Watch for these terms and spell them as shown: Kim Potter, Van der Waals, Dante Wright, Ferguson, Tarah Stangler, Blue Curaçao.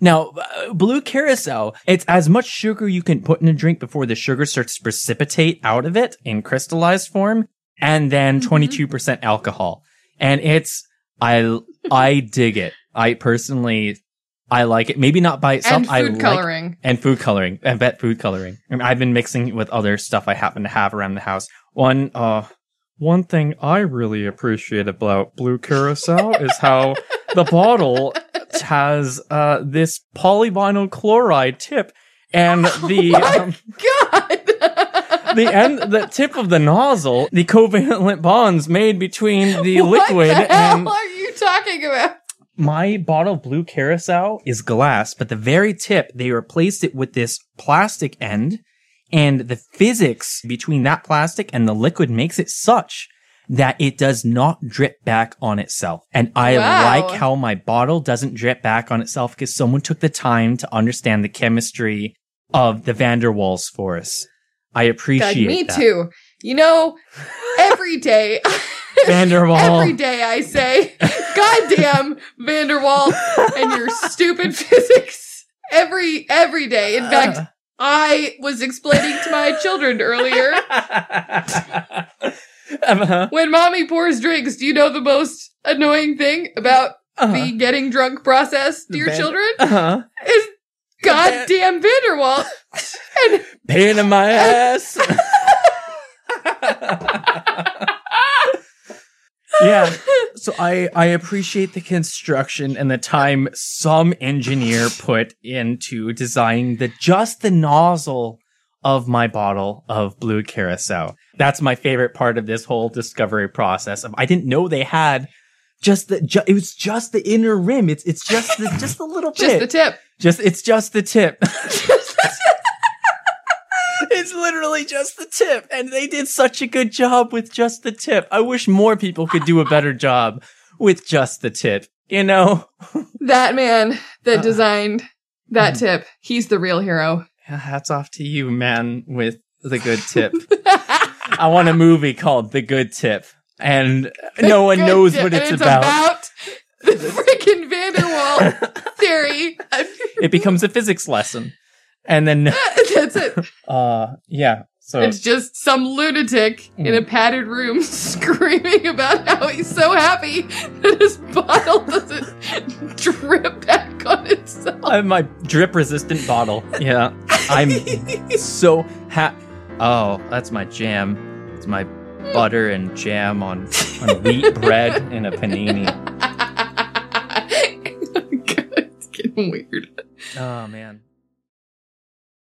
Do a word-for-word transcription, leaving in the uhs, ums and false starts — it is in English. Now, Blue Curaçao, it's as much sugar you can put in a drink before the sugar starts to precipitate out of it in crystallized form, and then twenty-two percent mm-hmm. alcohol. And it's, I, I dig it. I personally, I like it. Maybe not by itself. And food I like, coloring. And food coloring. I bet food coloring. I mean, I've been mixing it with other stuff I happen to have around the house. One, uh, one thing I really appreciate about Blue Curaçao is how the bottle has, uh, this polyvinyl chloride tip and the, oh my um, God. The end, the tip of the nozzle, the covalent bonds made between the what liquid the hell and. Are you talking about? My bottle of Blue Curaçao is glass, but the very tip, they replaced it with this plastic end, and the physics between that plastic and the liquid makes it such that it does not drip back on itself. And I wow. like how my bottle doesn't drip back on itself because someone took the time to understand the chemistry of the Van der Waals for us. I appreciate God, me that. Me too. You know, every day, Van der Waals. Every day I say, goddamn Van der Waals and your stupid physics. Every, every day. In fact, I was explaining to my children earlier. Uh-huh. When mommy pours drinks, do you know the most annoying thing about uh-huh. the getting drunk process to your Van- children? Uh-huh. Is goddamn Van der Waals. And pain in my ass. Yeah. So I, I appreciate the construction and the time some engineer put into designing the just the nozzle of my bottle of Blue Curaçao. That's my favorite part of this whole discovery process. I didn't know they had just the ju- it was just the inner rim. It's it's just the just the little bit. Just the tip. Just it's just the tip. It's literally just the tip, and they did such a good job with just the tip. I wish more people could do a better job with just the tip, you know? That man that uh, designed that um, tip, he's the real hero. Hats off to you, man, with the good tip. I want a movie called The Good Tip, and the no one knows tip, what it's, it's about. about the freaking Van der Waals theory. It becomes a physics lesson. And then that's it. Uh, yeah. So it's just some lunatic mm. in a padded room screaming about how he's so happy that his bottle doesn't drip back on itself. I have my drip-resistant bottle. Yeah, I'm so happy. Oh, that's my jam. It's my butter and jam on, on wheat bread and a panini. God, it's getting weird. Oh man.